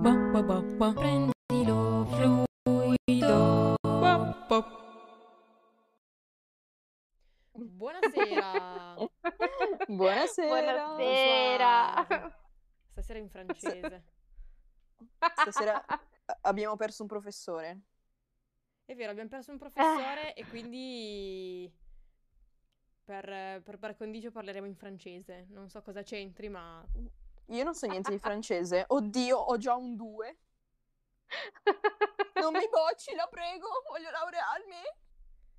Prendilo fluido. Buonasera. Buonasera. Buonasera. Stasera in francese. Stasera abbiamo perso un professore. È vero, abbiamo perso un professore e quindi per parcondicio parleremo in francese. Non so cosa c'entri, ma... Io non so niente di francese. Oddio, ho già un 2. Non mi bocci, la prego. Voglio laurearmi.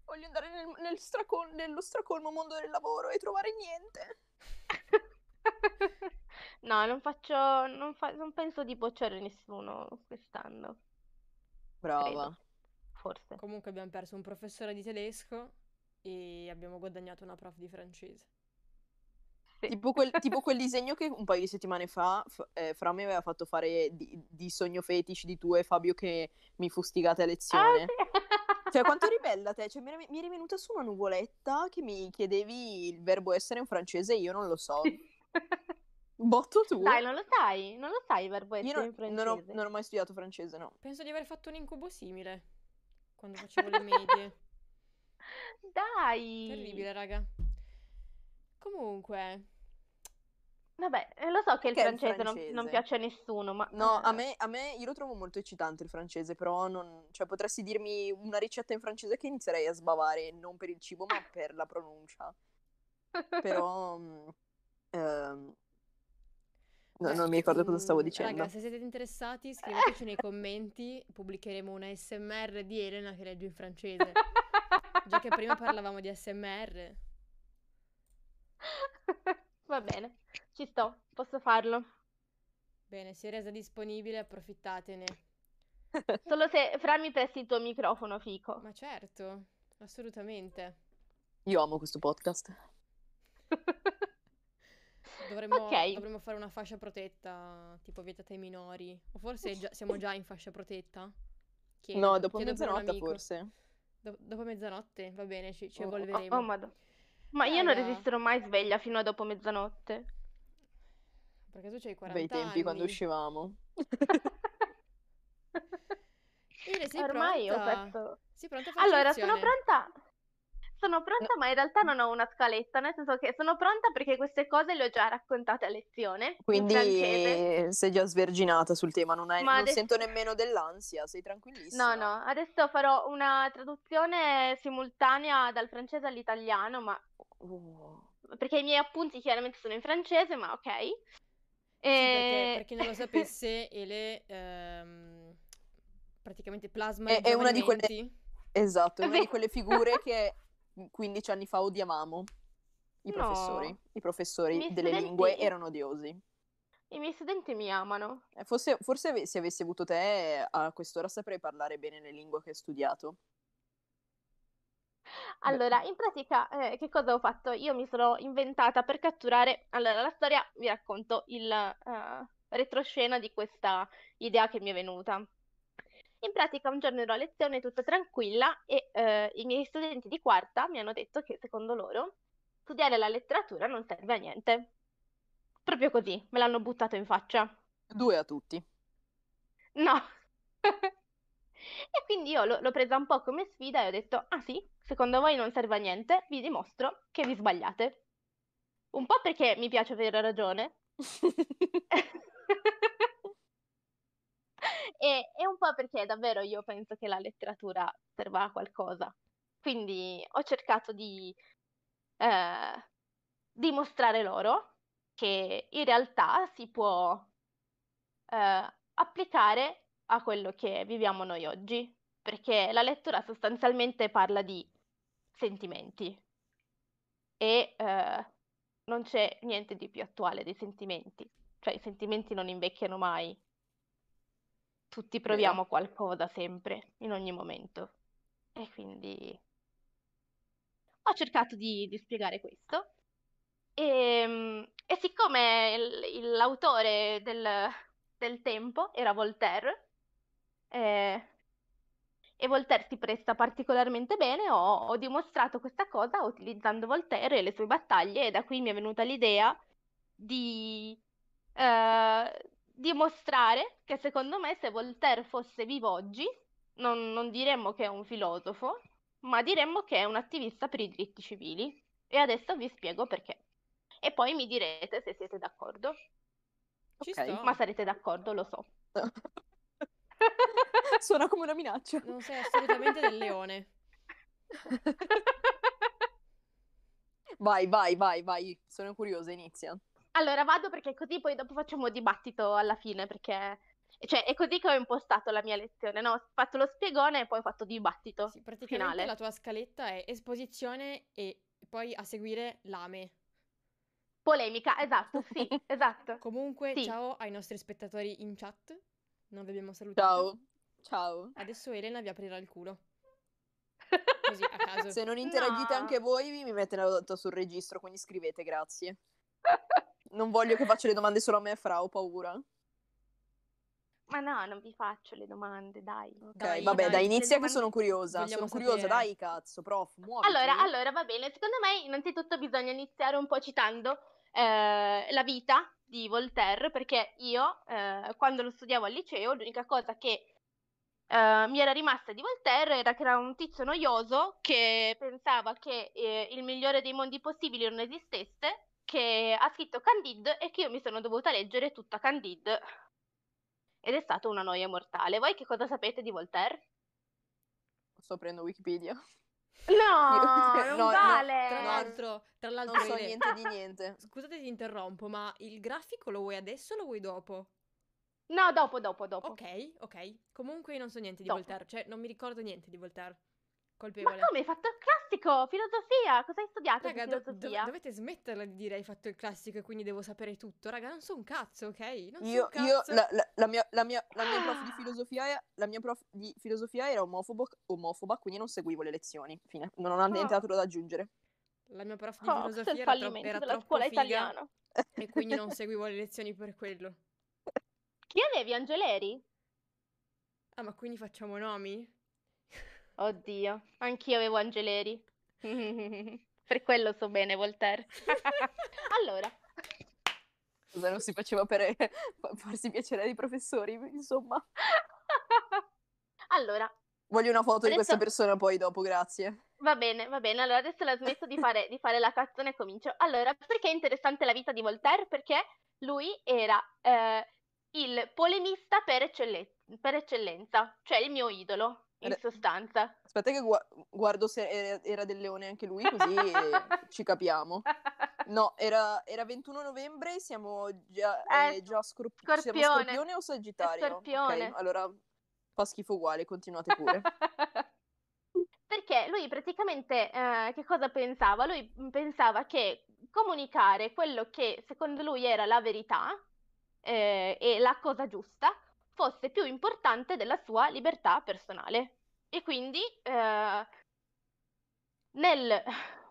Voglio andare nello stracolmo mondo del lavoro e trovare niente. No, non penso di bocciare nessuno quest'anno. Brava. Credo. Forse. Comunque abbiamo perso un professore di tedesco e abbiamo guadagnato una prof di francese. Sì. Tipo quel disegno che un paio di settimane fa Fra mi aveva fatto fare di sogno fetish di tu e Fabio che mi fustigate a lezione. Sì. Cioè, quanto ribella te? Cioè, mi eri venuta su una nuvoletta che mi chiedevi il verbo essere in francese e io non lo so. Sì. Botto tu. Dai, non lo sai il verbo essere in francese. Non ho mai studiato francese, no. Penso di aver fatto un incubo simile quando facevo le medie. Dai! Terribile, raga. Comunque... Vabbè, lo so che il francese non piace a nessuno, ma... No, a me io lo trovo molto eccitante il francese, però non... Cioè, potresti dirmi una ricetta in francese che inizierei a sbavare, non per il cibo, ma per la pronuncia. Però... No, non mi ricordo cosa stavo dicendo. Raga, se siete interessati, scriveteci nei commenti, pubblicheremo una ASMR di Elena che legge in francese. Già che prima parlavamo di ASMR. Va bene, ci sto, posso farlo. Bene, si è resa disponibile, approfittatene. Solo se Fra mi presti il tuo microfono, fico. Ma certo, assolutamente. Io amo questo podcast. Dovremmo fare una fascia protetta, tipo vietata ai minori. O forse siamo già in fascia protetta? No, dopo mezzanotte forse. Dopo mezzanotte, va bene, ci evolveremo. Ma io non resisterò mai sveglia fino a dopo mezzanotte. Perché tu c'hai 40 anni. Bei tempi quando uscivamo. Ormai pronta? Sei pronta a fare allora, lezione? Sono pronta, ma in realtà non ho una scaletta, nel senso che sono pronta perché queste cose le ho già raccontate a lezione. Quindi sei già sverginata sul tema, non sento nemmeno dell'ansia, sei tranquillissima. No, adesso farò una traduzione simultanea dal francese all'italiano, ma perché i miei appunti chiaramente sono in francese, ma ok. Per chi non lo sapesse, Ele praticamente plasma è una di quelle... Esatto, è una di quelle figure che... 15 anni fa odiavamo i professori delle lingue erano odiosi. I miei studenti mi amano. Forse se avessi avuto te a quest'ora saprei parlare bene le lingue che hai studiato. Allora, in pratica che cosa ho fatto? Io mi sono inventata per catturare... Allora, la storia, vi racconto il retroscena di questa idea che mi è venuta. In pratica un giorno ero a lezione tutta tranquilla e i miei studenti di quarta mi hanno detto che secondo loro studiare la letteratura non serve a niente. Proprio così, me l'hanno buttato in faccia. 2 a tutti. No. E quindi io l'ho presa un po' come sfida e ho detto, ah sì, secondo voi non serve a niente, vi dimostro che vi sbagliate. Un po' perché mi piace avere ragione. E un po' perché davvero io penso che la letteratura serva a qualcosa. Quindi ho cercato di dimostrare loro che in realtà si può applicare a quello che viviamo noi oggi. Perché la lettura sostanzialmente parla di sentimenti. E non c'è niente di più attuale dei sentimenti. Cioè i sentimenti non invecchiano mai. Tutti proviamo qualcosa sempre, in ogni momento. E quindi ho cercato di spiegare questo. E siccome l'autore del tempo era Voltaire, e Voltaire si presta particolarmente bene, ho dimostrato questa cosa utilizzando Voltaire e le sue battaglie, e da qui mi è venuta l'idea di... dimostrare che secondo me se Voltaire fosse vivo oggi non diremmo che è un filosofo, ma diremmo che è un attivista per i diritti civili. E adesso vi spiego perché. E poi mi direte se siete d'accordo. Ok, ma sarete d'accordo, lo so. Suona come una minaccia. Non sei assolutamente del leone. Vai, sono curiosa, inizia. Allora vado, perché così poi dopo facciamo dibattito alla fine, perché cioè è così che ho impostato la mia lezione, no? Ho fatto lo spiegone e poi ho fatto dibattito. Sì, praticamente finale. La tua scaletta è esposizione e poi a seguire lame. Polemica, esatto, sì, esatto. Comunque, sì. Ciao ai nostri spettatori in chat. Non vi abbiamo salutato. Ciao. Adesso Elena vi aprirà il culo. Così, a caso. Se non interagite anche voi, vi mi mette la nota sul registro, quindi scrivete, grazie. Non voglio che faccia le domande solo a me, Fra, ho paura. Ma no, non vi faccio le domande, dai. Ok, dai, inizia che sono curiosa. Sono curiosa, dai, cazzo, prof, muoviti. Allora, va bene. Secondo me, innanzitutto, bisogna iniziare un po' citando la vita di Voltaire, perché io, quando lo studiavo al liceo, l'unica cosa che mi era rimasta di Voltaire era che era un tizio noioso che pensava che il migliore dei mondi possibili non esistesse, che ha scritto Candide e che io mi sono dovuta leggere tutta Candide, ed è stata una noia mortale. Voi che cosa sapete di Voltaire? Sto aprendo Wikipedia. No, vale. Tra l'altro non so niente di niente. Scusate, ti interrompo, ma il grafico lo vuoi adesso o lo vuoi dopo? No, dopo. Ok. Comunque io non so niente di Voltaire, cioè non mi ricordo niente di Voltaire. Colpevole. Ma come, hai fatto il classico? Filosofia? Cosa hai studiato? Raga, filosofia? Dovete smetterla di dire hai fatto il classico e quindi devo sapere tutto. Raga, non so un cazzo, ok? La mia prof di filosofia, era omofoba, quindi non seguivo le lezioni. Fine. Non ho nient'altro da aggiungere. La mia prof di filosofia era troppo scuola figa italiana. E quindi non seguivo le lezioni per quello. Chi avevi, Angeleri? Ah, ma quindi facciamo nomi? Oddio, anch'io avevo Angeleri. Per quello so bene Voltaire. Allora. Cosa non si faceva per farsi piacere ai professori, insomma. Allora. Voglio una foto di questa persona poi dopo, grazie. Va bene. Allora, adesso la smetto di fare la cazzone e comincio. Allora, perché è interessante la vita di Voltaire? Perché lui era... il polemista per eccellenza, cioè il mio idolo, in sostanza. Aspetta che guardo se era del leone anche lui, così ci capiamo. No, era 21 novembre, siamo già scorpione o sagittario? Scorpione. Okay, allora fa schifo uguale, continuate pure. Perché lui praticamente, che cosa pensava? Lui pensava che comunicare quello che secondo lui era la verità e la cosa giusta fosse più importante della sua libertà personale. E quindi nel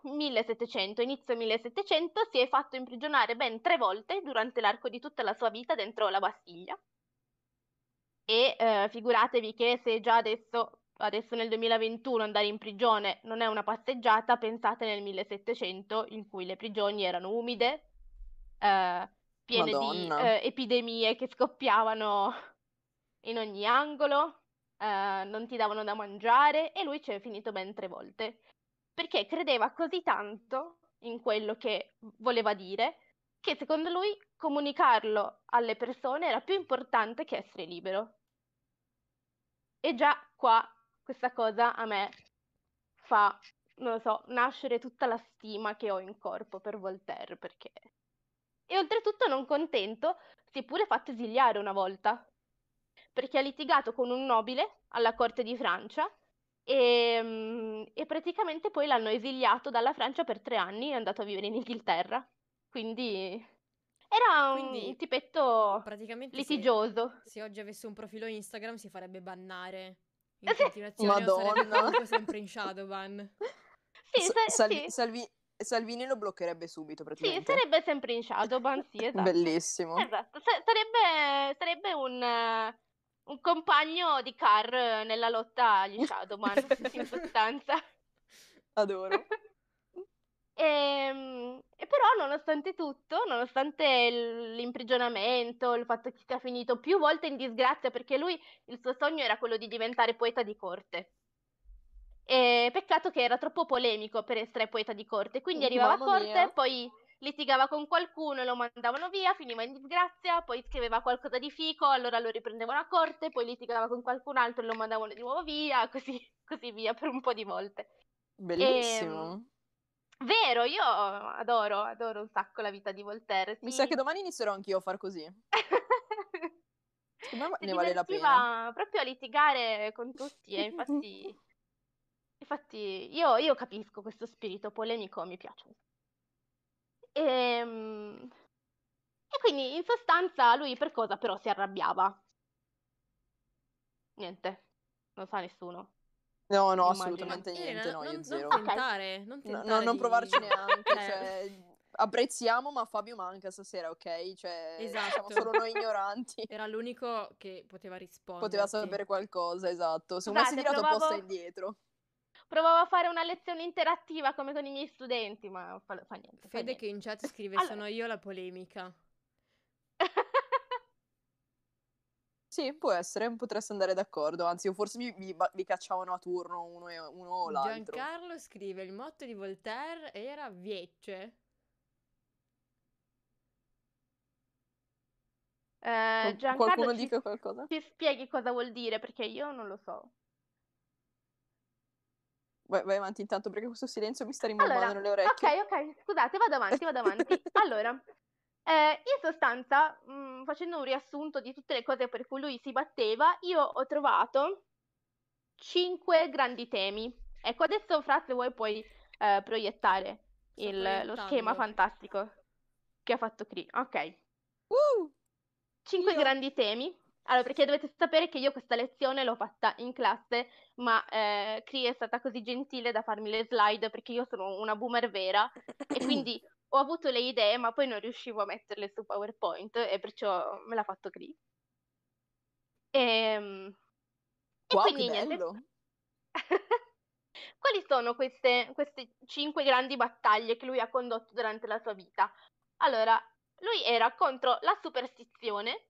1700, inizio 1700, si è fatto imprigionare ben 3 volte durante l'arco di tutta la sua vita dentro la Bastiglia. E figuratevi che se già adesso nel 2021 andare in prigione non è una passeggiata, pensate nel 1700, in cui le prigioni erano umide, piene di epidemie che scoppiavano in ogni angolo, non ti davano da mangiare, e lui ci è finito ben 3 volte, perché credeva così tanto in quello che voleva dire che secondo lui comunicarlo alle persone era più importante che essere libero. E già qua questa cosa a me fa, non lo so, nascere tutta la stima che ho in corpo per Voltaire, perché... E oltretutto, non contento, si è pure fatto esiliare una volta, perché ha litigato con un nobile alla corte di Francia e praticamente poi l'hanno esiliato dalla Francia per 3 anni e è andato a vivere in Inghilterra. Quindi era un tipetto litigioso. Se oggi avesse un profilo Instagram si farebbe bannare in continuazione. Madonna. O sempre in shadow ban. Sì, Salvi... Salvini lo bloccherebbe subito, praticamente. Sì, sarebbe sempre in shadowban, sì, esatto. Bellissimo. Esatto, sarebbe un compagno di Carr nella lotta agli shadowban, in sostanza. Adoro. E però nonostante tutto, nonostante l'imprigionamento, il fatto che sia finito più volte in disgrazia, perché lui, il suo sogno era quello di diventare poeta di corte. E peccato che era troppo polemico per essere poeta di corte, quindi arrivava a corte, poi litigava con qualcuno e lo mandavano via, finiva in disgrazia, poi scriveva qualcosa di fico, allora lo riprendevano a corte, poi litigava con qualcun altro e lo mandavano di nuovo via, così via per un po' di volte. Bellissimo. Vero, io adoro un sacco la vita di Voltaire. Sì. Mi sa che domani inizierò anch'io a far così. Ne vale la pena. Proprio a litigare con tutti, infatti io capisco questo spirito polemico, mi piace. E quindi in sostanza lui per cosa però si arrabbiava? Niente, non sa nessuno. No, assolutamente niente, non zero. Non tentare. Non provarci neanche, cioè, apprezziamo, ma Fabio manca stasera, ok? Cioè, esatto. Siamo solo noi ignoranti. Era l'unico che poteva rispondere. Poteva sapere qualcosa, esatto. Se uno si è tirato un po' sta indietro. Provavo a fare una lezione interattiva come con i miei studenti, ma fa niente. Fede che in chat scrive, allora... sono io la polemica. Sì, può essere, potreste andare d'accordo, anzi io forse vi cacciavano a turno uno o l'altro. Giancarlo scrive, il motto di Voltaire era viecce. Giancarlo, qualcuno dica qualcosa? Ti spieghi cosa vuol dire, perché io non lo so. Vai avanti intanto, perché questo silenzio mi sta rimbombando nelle orecchie. Ok, scusate, vado avanti. Allora... in sostanza, facendo un riassunto di tutte le cose per cui lui si batteva, io ho trovato 5 grandi temi. Ecco, adesso Fra, se vuoi puoi proiettare lo schema fantastico che ha fatto Cri. Ok. 5 grandi temi. Allora, perché dovete sapere che io questa lezione l'ho fatta in classe, ma Cri è stata così gentile da farmi le slide, perché io sono una boomer vera e quindi... ho avuto le idee, ma poi non riuscivo a metterle su PowerPoint e perciò me l'ha fatto Cri. Wow, quindi che bello. Quali sono queste 5 grandi battaglie che lui ha condotto durante la sua vita? Allora, lui era contro la superstizione,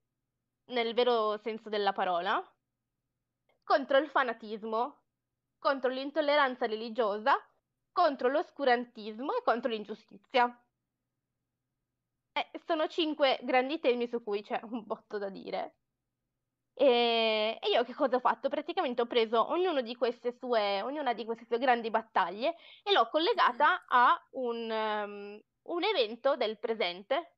nel vero senso della parola, contro il fanatismo, contro l'intolleranza religiosa, contro l'oscurantismo e contro l'ingiustizia. Sono 5 grandi temi su cui c'è un botto da dire. E io che cosa ho fatto? Praticamente ho preso ognuna di queste sue grandi battaglie e l'ho collegata a un evento del presente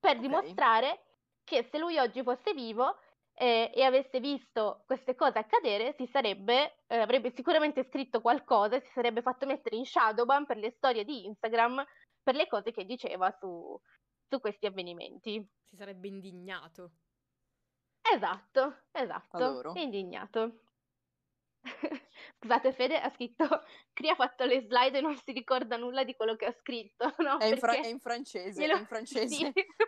per dimostrare che se lui oggi fosse vivo e avesse visto queste cose accadere, avrebbe sicuramente scritto qualcosa, si sarebbe fatto mettere in shadowban per le storie di Instagram, per le cose che diceva su questi avvenimenti. Si sarebbe indignato. Esatto, adoro. Indignato. Scusate, Fede ha scritto, Cri ha fatto le slide e non si ricorda nulla di quello che ha scritto, no? È in francese. Sì.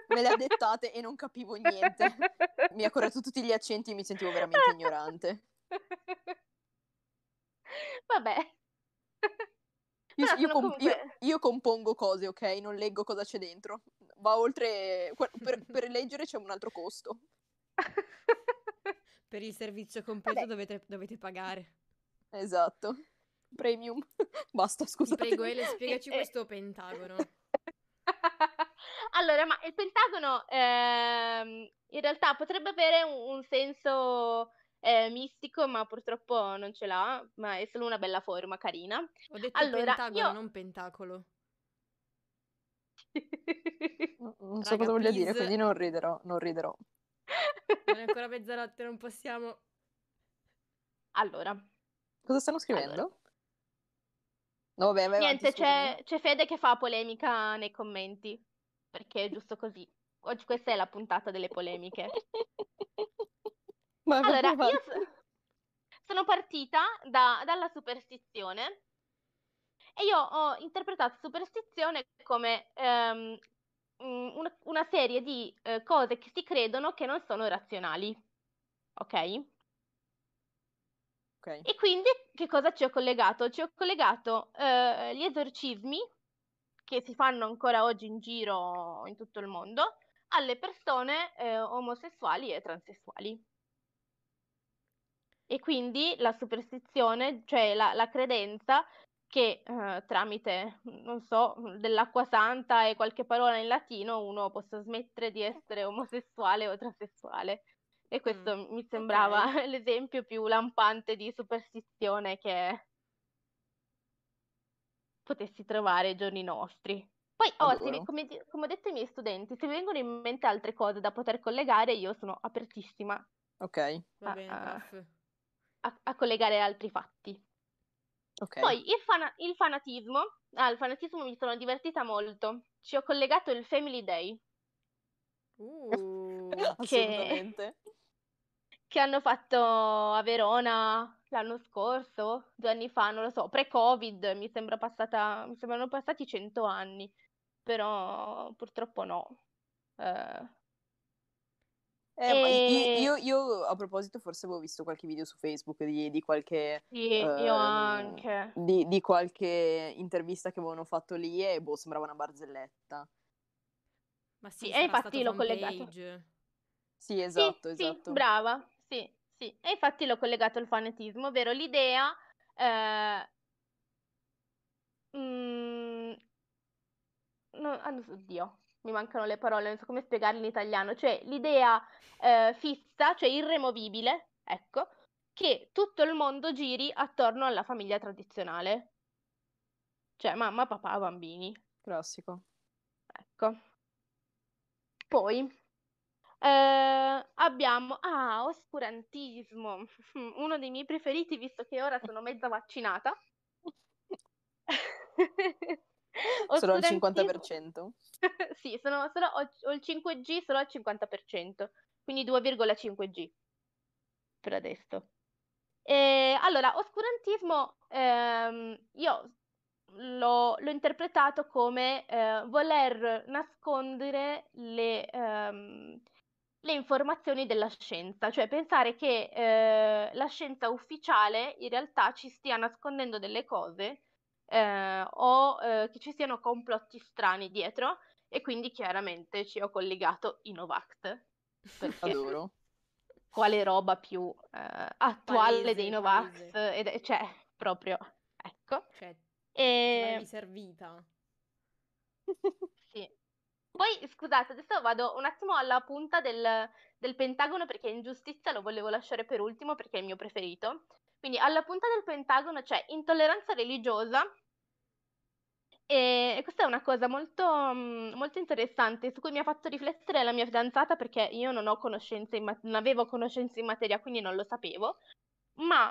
Me le ha dettate e non capivo niente. Mi ha corretto tutti gli accenti e mi sentivo veramente ignorante. Vabbè. Io compongo cose, ok? Non leggo cosa c'è dentro. Va oltre... Per leggere c'è un altro costo. Per il servizio completo dovete pagare. Esatto. Premium. Basta, scusate. Prego, Ele, spiegaci questo pentagono. Allora, ma il pentagono in realtà potrebbe avere un senso mistico, ma purtroppo non ce l'ha, ma è solo una bella forma carina. Ho detto pentagono, non pentacolo. Non so cosa voglia dire, quindi non riderò. Non è ancora mezzanotte, non possiamo. Allora, cosa stanno scrivendo? No, vabbè, niente, avanti, c'è Fede che fa polemica nei commenti, perché è giusto così. Oggi questa è la puntata delle polemiche. Ma allora, io sono partita dalla superstizione e io ho interpretato superstizione come una serie di cose che si credono che non sono razionali, ok? Okay. E quindi che cosa ci ho collegato? Ci ho collegato gli esorcismi che si fanno ancora oggi in giro in tutto il mondo alle persone omosessuali e transessuali. E quindi la superstizione, cioè la credenza che tramite, non so, dell'acqua santa e qualche parola in latino uno possa smettere di essere omosessuale o transessuale. E questo mi sembrava l'esempio più lampante di superstizione che potessi trovare ai giorni nostri. Poi, come ho detto ai miei studenti, se mi vengono in mente altre cose da poter collegare, io sono apertissima a collegare altri fatti. Okay. Poi il fanatismo. Al fanatismo mi sono divertita molto. Ci ho collegato il Family Day. Assolutamente. Che hanno fatto a Verona l'anno scorso, 2 anni fa, non lo so, pre-Covid, mi sembrano passati 100 anni, però purtroppo no. Io a proposito forse avevo visto qualche video su Facebook di qualche io anche. Di qualche intervista che avevano fatto lì e sembrava una barzelletta. Ma sì, e infatti l'ho collegato. Sì, esatto. Sì, brava. Sì. E infatti l'ho collegato al fanatismo, ovvero l'idea oddio, mi mancano le parole, non so come spiegarle in italiano, cioè l'idea fissa, cioè irremovibile, ecco, che tutto il mondo giri attorno alla famiglia tradizionale, cioè mamma, papà, bambini. Classico. Ecco. Poi abbiamo oscurantismo, uno dei miei preferiti visto che ora sono mezza vaccinata. Sono al 50%. Sì, ho il 5G solo al 50%, quindi 2,5G per adesso. Allora, oscurantismo io l'ho interpretato come voler nascondere le informazioni della scienza, cioè pensare che la scienza ufficiale in realtà ci stia nascondendo delle cose o che ci siano complotti strani dietro, e quindi chiaramente ci ho collegato i Novax. Adoro. Quale roba più attuale dei Novax, cioè proprio, ecco. Cioè, mi servita. Sì. Poi, scusate, adesso vado un attimo alla punta del Pentagono, perché in giustizia lo volevo lasciare per ultimo perché è il mio preferito. Quindi alla punta del Pentagono c'è intolleranza religiosa, e questa è una cosa molto, molto interessante su cui mi ha fatto riflettere la mia fidanzata, perché io non avevo conoscenze in materia, quindi non lo sapevo, ma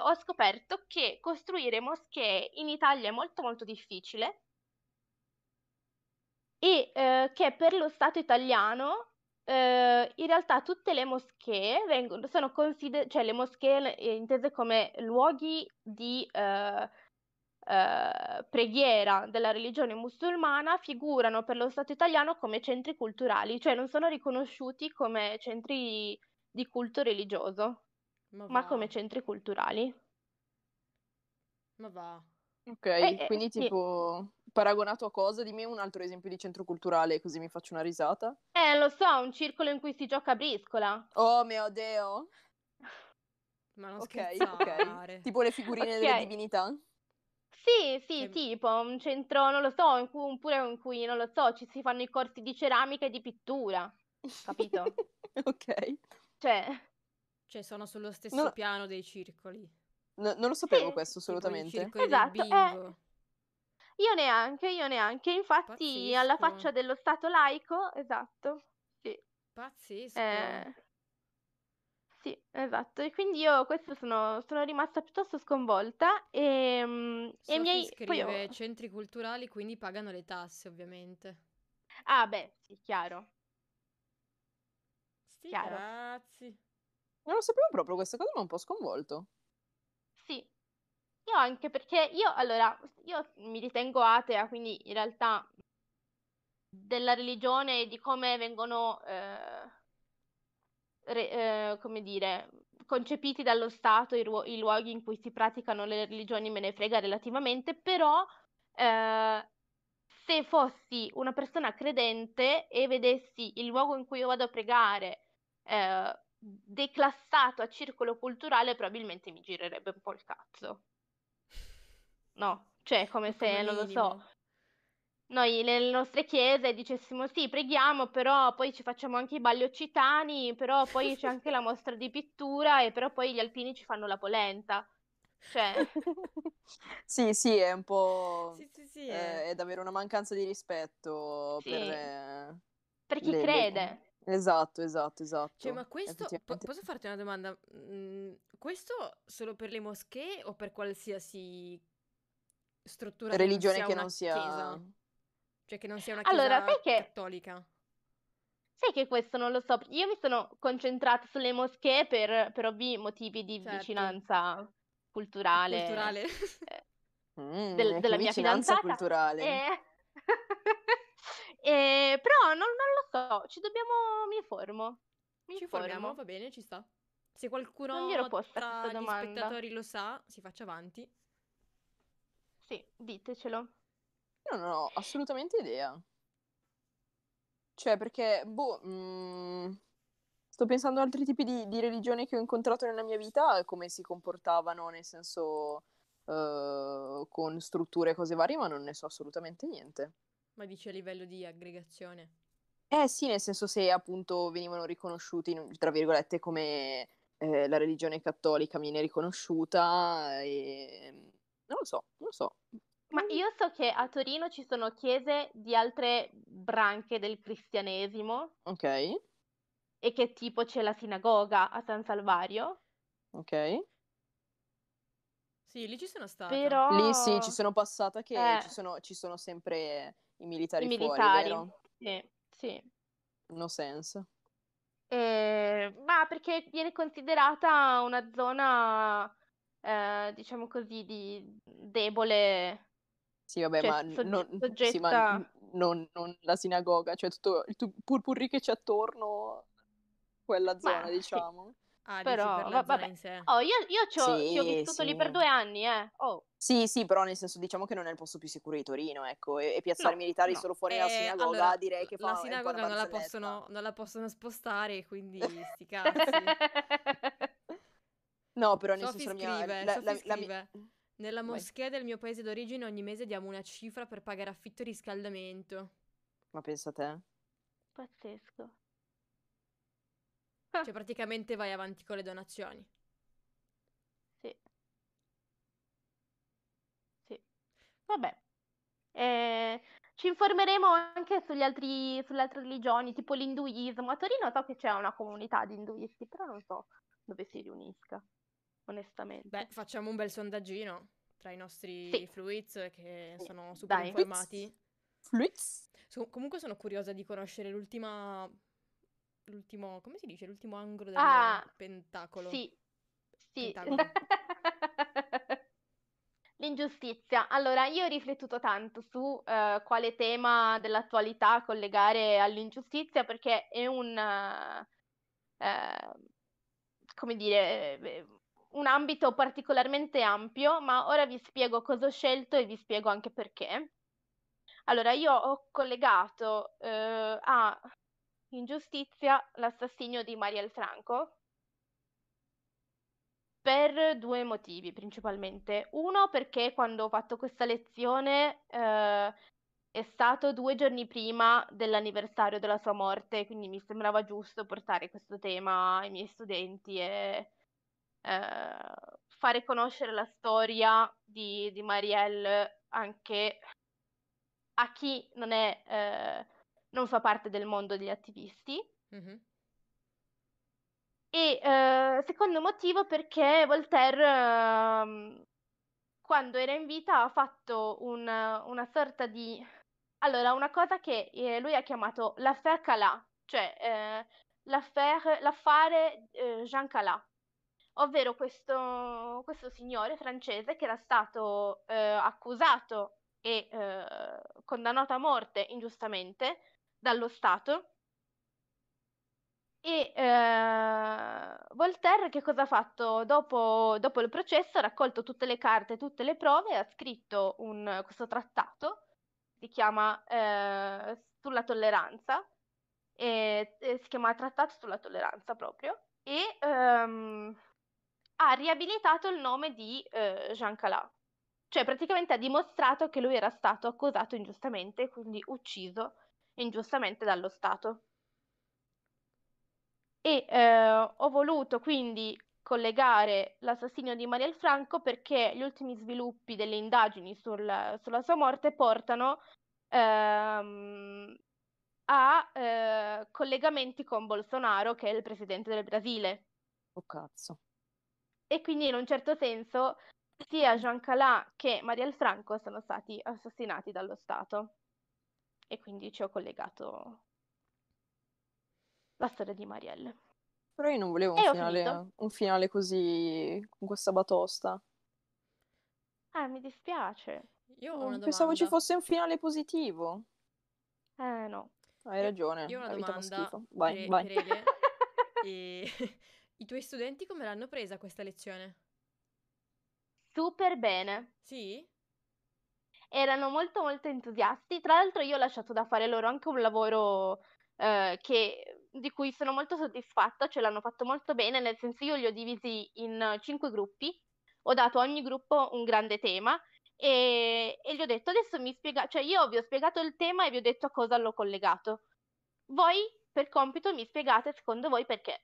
ho scoperto che costruire moschee in Italia è molto molto difficile, e che per lo Stato italiano in realtà tutte le moschee sono considerate, cioè le moschee intese come luoghi di preghiera della religione musulmana, figurano per lo Stato italiano come centri culturali, cioè non sono riconosciuti come centri di culto religioso, ma come centri culturali. Ma va. Ok, quindi tipo paragonato a cosa? Dimmi un altro esempio di centro culturale, così mi faccio una risata. Lo so, un circolo in cui si gioca a briscola. Oh mio Dio! Ma non scherzare. Tipo le figurine delle divinità? Sì, tipo un centro, non lo so, in cui, non lo so, ci si fanno i corsi di ceramica e di pittura, capito? Ok. Cioè sono sullo stesso piano dei circoli. No, non lo sapevo questo, assolutamente. Esatto, io neanche, infatti pazzesco. Alla faccia dello Stato laico, esatto, sì. Pazzesco. Sì, esatto, e quindi io questo sono rimasta piuttosto sconvolta, e miei... Scrive poi centri culturali, quindi pagano le tasse, ovviamente. Ah beh, sì, chiaro. Sti cazzi. Non lo sapevo proprio, questa cosa mi ha un po' sconvolto. Sì, io anche perché io mi ritengo atea, quindi in realtà della religione e di come vengono, come dire, concepiti dallo Stato, i luoghi in cui si praticano le religioni me ne frega relativamente, però se fossi una persona credente e vedessi il luogo in cui io vado a pregare declassato a circolo culturale, probabilmente mi girerebbe un po' il cazzo, no? Cioè, come se, non lo so, noi nelle nostre chiese dicessimo sì, preghiamo, però poi ci facciamo anche i balli occitani, però poi c'è anche la mostra di pittura e però poi gli alpini ci fanno la polenta, cioè sì, sì, è un po' sì, è davvero una mancanza di rispetto, sì, per chi crede. Esatto. Cioè, ma questo, posso farti una domanda? Questo solo per le moschee o per qualsiasi struttura religione che non sia, chiesa? Cioè che non sia una chiesa, allora, cattolica? Sai che questo non lo so, io mi sono concentrata sulle moschee per ovvi motivi di, certo, vicinanza culturale. Della mia fidanzata. Culturale. Però non lo so, mi informo, va bene, ci sta. Se qualcuno tra gli spettatori lo sa, si faccia avanti. Sì, ditecelo. Io non ho assolutamente idea. Cioè, perché, sto pensando ad altri tipi di religione che ho incontrato nella mia vita e come si comportavano, nel senso, con strutture e cose varie, ma non ne so assolutamente niente. Ma dici a livello di aggregazione? Sì, nel senso, se appunto venivano riconosciuti, tra virgolette, come la religione cattolica viene riconosciuta, e non lo so. Ma io so che a Torino ci sono chiese di altre branche del cristianesimo. Ok. E che tipo c'è la sinagoga a San Salvario. Ok. Sì, lì ci sono stata. Però... Lì sì, ci sono passata, che ci sono sempre... I militari fuori, vero? Sì. No senso. Ma perché viene considerata una zona, diciamo così, di debole. Sì, vabbè, cioè, ma, soggetta... sì, ma non la sinagoga, cioè tutto il purpurri che c'è attorno, quella zona, ma, diciamo. Sì. Ah, però, per la zona in sé. Oh, io ci ho vissuto lì per 2 anni, Oh. Sì, però nel senso, diciamo che non è il posto più sicuro di Torino, ecco, e piazzare militari solo fuori dalla sinagoga, allora, direi che fa... La sinagoga non la possono spostare, quindi sti cazzi. No, però nel senso... Sofi scrive. Nella moschea del mio paese d'origine ogni mese diamo una cifra per pagare affitto e riscaldamento. Ma pensa te? Pazzesco. Cioè, praticamente vai avanti con le donazioni. Sì. Vabbè. Ci informeremo anche sulle altre religioni, tipo l'induismo. A Torino so che c'è una comunità di induisti, però non so dove si riunisca, onestamente. Beh, facciamo un bel sondaggino tra i nostri fluids, che sono super informati. Fluids? Comunque sono curiosa di conoscere l'ultimo, come si dice? L'ultimo angolo del pentacolo. Sì. Pentacolo. L'ingiustizia. Allora, io ho riflettuto tanto su quale tema dell'attualità collegare all'ingiustizia, perché è un ambito particolarmente ampio, ma ora vi spiego cosa ho scelto e vi spiego anche perché. Allora, io ho collegato a ingiustizia l'assassinio di Marielle Franco per 2 motivi principalmente. Uno, perché quando ho fatto questa lezione è stato 2 giorni prima dell'anniversario della sua morte, quindi mi sembrava giusto portare questo tema ai miei studenti e fare conoscere la storia di Marielle anche a chi non è... non fa parte del mondo degli attivisti. Mm-hmm. E secondo motivo, perché Voltaire, quando era in vita, ha fatto una sorta di... Allora, una cosa che lui ha chiamato l'affaire Calas, cioè l'affare Jean Calas, ovvero questo signore francese che era stato accusato e condannato a morte ingiustamente dallo Stato, e Voltaire che cosa ha fatto? Dopo il processo ha raccolto tutte le carte, tutte le prove e ha scritto questo trattato, si chiama sulla tolleranza, si chiama Trattato sulla tolleranza proprio, e ha riabilitato il nome di Jean Calas, cioè praticamente ha dimostrato che lui era stato accusato ingiustamente, quindi ucciso ingiustamente dallo Stato. E ho voluto quindi collegare l'assassinio di Marielle Franco perché gli ultimi sviluppi delle indagini sulla sua morte portano a collegamenti con Bolsonaro, che è il presidente del Brasile. Oh cazzo. E quindi in un certo senso sia Jean Calas che Marielle Franco sono stati assassinati dallo Stato. E quindi ci ho collegato la storia di Marielle. Però io non volevo un finale così, con questa batosta. Mi dispiace. Io ho una pensavo domanda. Ci fosse un finale positivo. No. Hai ragione. Io ho una domanda. Vai. E... I tuoi studenti come l'hanno presa questa lezione? Super bene. Sì? Erano molto molto entusiasti. Tra l'altro io ho lasciato da fare loro anche un lavoro di cui sono molto soddisfatta, cioè l'hanno fatto molto bene, nel senso io li ho divisi in 5 gruppi, ho dato a ogni gruppo un grande tema e gli ho detto adesso cioè io vi ho spiegato il tema e vi ho detto a cosa l'ho collegato, voi per compito mi spiegate secondo voi perché.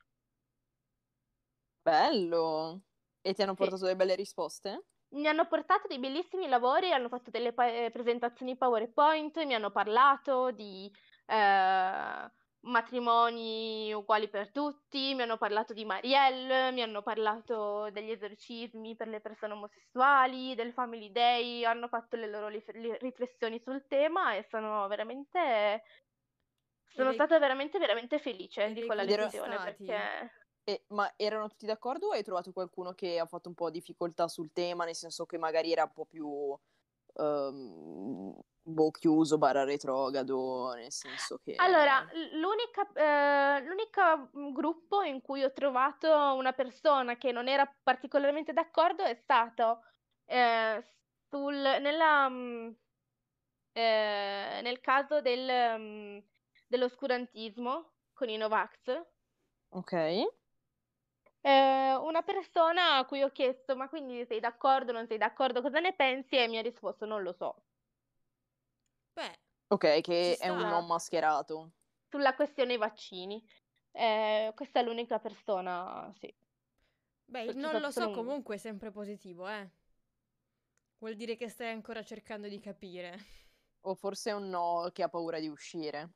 Bello! E ti hanno portato delle belle risposte? Mi hanno portato dei bellissimi lavori, hanno fatto delle presentazioni PowerPoint, mi hanno parlato di matrimoni uguali per tutti, mi hanno parlato di Marielle, mi hanno parlato degli esorcismi per le persone omosessuali, del Family Day, hanno fatto le loro riflessioni sul tema e sono stata veramente veramente felice di quella lezione perché... ma erano tutti d'accordo o hai trovato qualcuno che ha fatto un po' difficoltà sul tema, nel senso che magari era un po' più chiuso / retrogrado, nel senso che... Allora, l'unica gruppo in cui ho trovato una persona che non era particolarmente d'accordo è stato nel caso dell'oscurantismo con i Novax. Ok. Una persona a cui ho chiesto ma quindi sei d'accordo, non sei d'accordo, cosa ne pensi, e mi ha risposto non lo so. Beh, ok, che è un non mascherato sulla questione vaccini. Questa è l'unica persona, sì. Beh, il non lo so comunque è sempre positivo, vuol dire che stai ancora cercando di capire, o forse è un no che ha paura di uscire.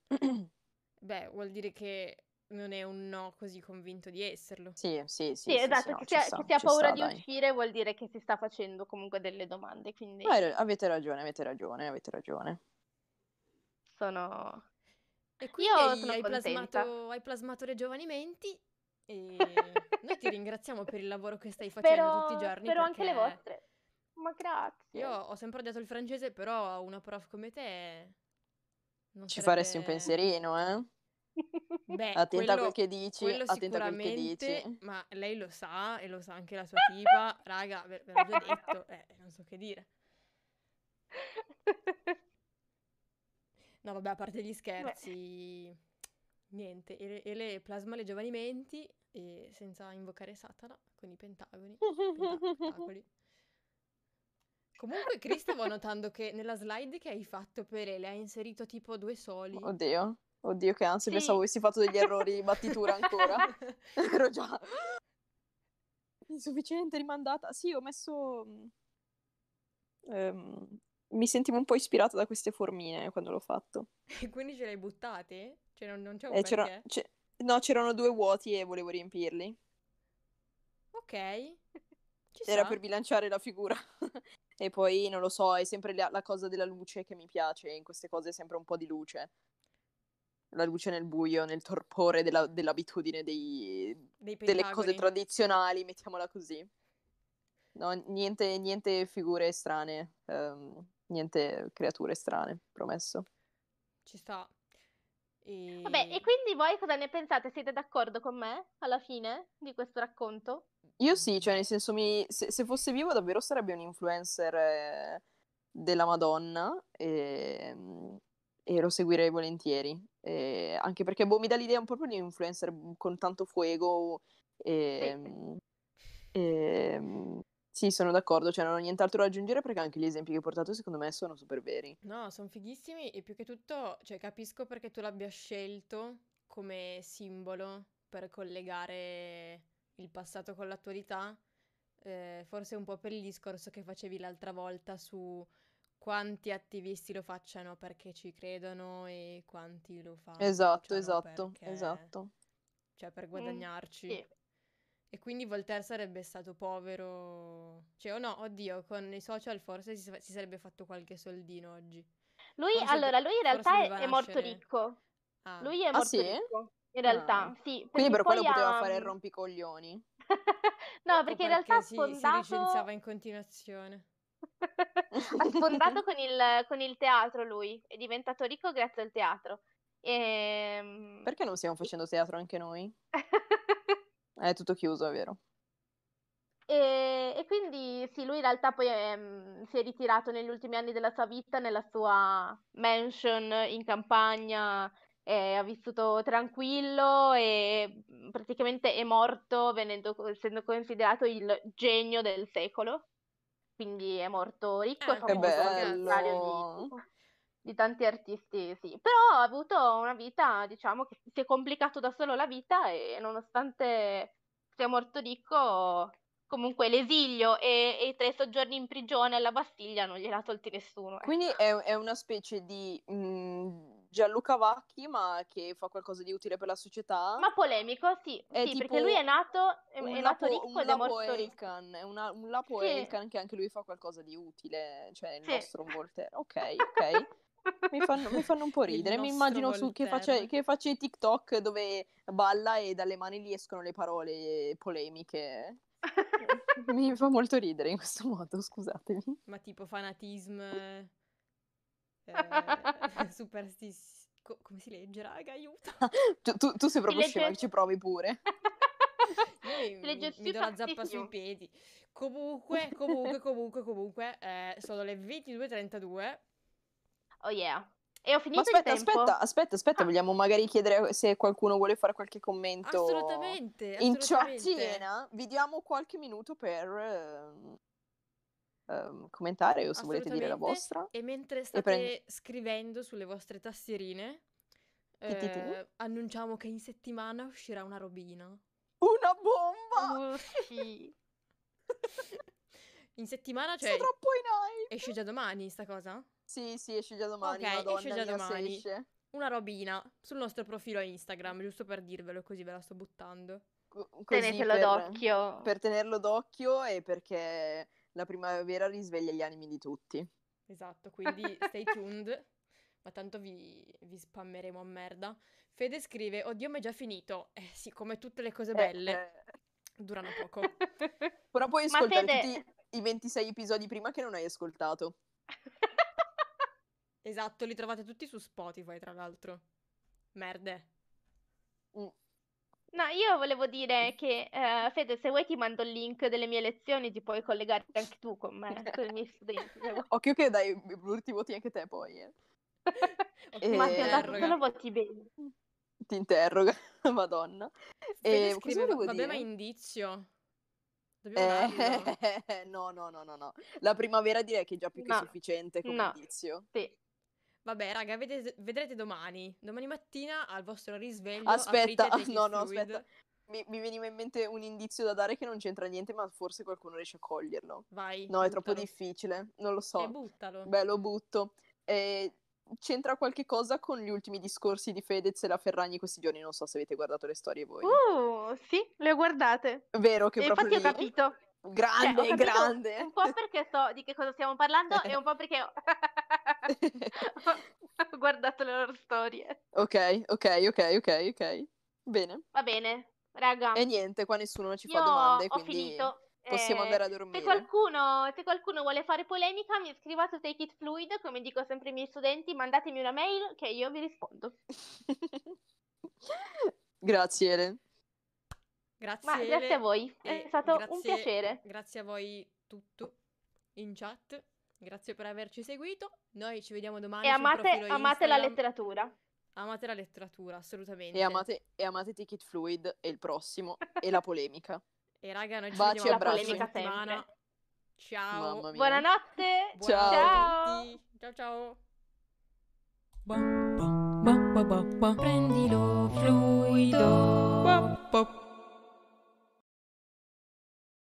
Beh, vuol dire che non è un no così convinto di esserlo. Sì, esatto, no, che si ha paura di uscire vuol dire che si sta facendo comunque delle domande, quindi... Avete ragione. E quindi hai plasmato Regiovenimenti e noi ti ringraziamo per il lavoro che stai facendo tutti i giorni. Però anche le vostre. Ma grazie. Io ho sempre odiato il francese, però una prof come te... faresti un pensierino, Beh, attenta a quel che dici, ma lei lo sa e lo sa anche la sua tipa, raga, ve l'ho già detto, non so che dire. No, vabbè, a parte gli scherzi, niente, e le plasma Regiovenimenti, e senza invocare Satana con i pentacoli. Comunque, Cris, stavo notando che nella slide che hai fatto per Ele hai inserito tipo 2 soli. Oddio, che anzi, pensavo avessi fatto degli errori di battitura ancora. Ero già insufficiente, rimandata. Sì, ho messo... mi sentivo un po' ispirata da queste formine quando l'ho fatto. E quindi ce le hai buttate? Cioè non c'è un perché? No, c'erano 2 vuoti e volevo riempirli. Ok. Era per bilanciare la figura. E poi, non lo so, è sempre la cosa della luce che mi piace. In queste cose è sempre un po' di luce. La luce nel buio, nel torpore dell'abitudine delle cose tradizionali, mettiamola così. No, niente figure strane, niente creature strane, promesso. Ci sta. E... Vabbè, e quindi voi cosa ne pensate? Siete d'accordo con me alla fine di questo racconto? Io sì, cioè nel senso se fosse vivo davvero sarebbe un influencer della Madonna e lo seguirei volentieri, anche perché boh, mi dà l'idea un po' di un influencer con tanto fuego Sì, sono d'accordo, cioè non ho nient'altro da aggiungere perché anche gli esempi che hai portato secondo me sono super veri. No, sono fighissimi e più che tutto, cioè capisco perché tu l'abbia scelto come simbolo per collegare il passato con l'attualità, forse un po' per il discorso che facevi l'altra volta su quanti attivisti lo facciano perché ci credono e quanti lo fanno. Esatto. Cioè per guadagnarci. Sì. E quindi Voltaire sarebbe stato povero, cioè o no, oddio, con i social forse si sarebbe fatto qualche soldino oggi. Lui in realtà è morto ricco. Ah. Lui è morto ricco, in realtà, sì. Quindi per quello poteva fare il rompicoglioni. No, perché in realtà ha sfondato... si licenziava in continuazione. Ha sfondato con il teatro lui, è diventato ricco grazie al teatro. E... Perché non stiamo facendo teatro anche noi? È tutto chiuso, è vero. E quindi sì, lui in realtà poi si è ritirato negli ultimi anni della sua vita nella sua mansion in campagna, ha vissuto tranquillo e praticamente è morto essendo considerato il genio del secolo. Quindi è morto ricco e famoso di tanti artisti, sì. Però ha avuto una vita, diciamo, che si è complicato da solo la vita e nonostante sia morto ricco, comunque l'esilio e i 3 soggiorni in prigione alla Bastiglia non gliel'ha tolti nessuno. Quindi è una specie di Gianluca Vacchi, ma che fa qualcosa di utile per la società. Ma polemico, sì, perché lui è nato ricco ed è morto ricco. Un Lapo Elkan che anche lui fa qualcosa di utile, cioè il nostro Voltaire. Ok. Mi fanno un po' ridere, mi immagino che faccia i TikTok dove balla e dalle mani gli escono le parole polemiche. Mi fa molto ridere in questo modo, scusatemi. Ma tipo fanatismo, superstis... come si legge, raga? Aiuto! Tu sei proprio scema, che ci provi pure. Mi do la zappa sui piedi. Comunque, sono le 22:32. Oh yeah. E ho finito il tempo. Aspetta, vogliamo magari chiedere se qualcuno vuole fare qualche commento. Assolutamente. In chat, vi diamo qualche minuto per commentare o se volete dire la vostra. E mentre state scrivendo sulle vostre tastierine, annunciamo che in settimana uscirà una robina. Una bomba! Oh, sì. In settimana, cioè... Sono troppo in hype. Esce già domani sta cosa? Sì, esce già domani, okay, Madonna, esce già domani. Esce. Una robina sul nostro profilo Instagram, giusto per dirvelo, così ve la sto buttando. Tenetelo d'occhio. Per tenerlo d'occhio e perché la primavera risveglia gli animi di tutti. Esatto, quindi stay tuned, ma tanto vi spammeremo a merda. Fede scrive, oddio ma è già finito. Sì, come tutte le cose belle, durano poco. Però puoi ascoltare tutti i 26 episodi prima che non hai ascoltato. Esatto, li trovate tutti su Spotify, tra l'altro. Merde. No, io volevo dire che, Fede, se vuoi ti mando il link delle mie lezioni, ti puoi collegare anche tu con me, con i miei studenti. Occhio che dai brutti voti anche te poi, Ma ti ho dato solo voti bene. Ti interroga, Madonna. Fede scrive, vabbè, ma indizio. No. La primavera direi che è già più che sufficiente come indizio. Sì. Vabbè, raga, vedrete domani. Domani mattina al vostro risveglio. Aspetta, aspetta. Mi veniva in mente un indizio da dare che non c'entra niente, ma forse qualcuno riesce a coglierlo. Vai. No, buttalo. È troppo difficile. Non lo so. Buttalo. Beh, lo butto. C'entra qualche cosa con gli ultimi discorsi di Fedez e la Ferragni questi giorni, non so se avete guardato le storie voi. Sì, le guardate. Vero che proprio infatti ho capito. Grande. Un po' perché so di che cosa stiamo parlando e un po' perché ho guardato le loro storie. Ok. Bene. Va bene, raga. E niente, qua nessuno ci fa domande, quindi... Ho finito. Possiamo andare a dormire. Se qualcuno vuole fare polemica, mi scriva su Ticket Fluid, come dico sempre ai miei studenti, mandatemi una mail che io vi rispondo. Grazie Ele. Grazie, grazie a voi, è stato un piacere. Grazie a voi tutto in chat, grazie per averci seguito, noi ci vediamo domani. E amate la letteratura. Amate la letteratura, assolutamente. E amate Ticket Fluid e il prossimo e la polemica. E raga, noi ci vediamo la prossima settimana. Ciao. Buonanotte. Ciao. Ciao ciao. Prendilo.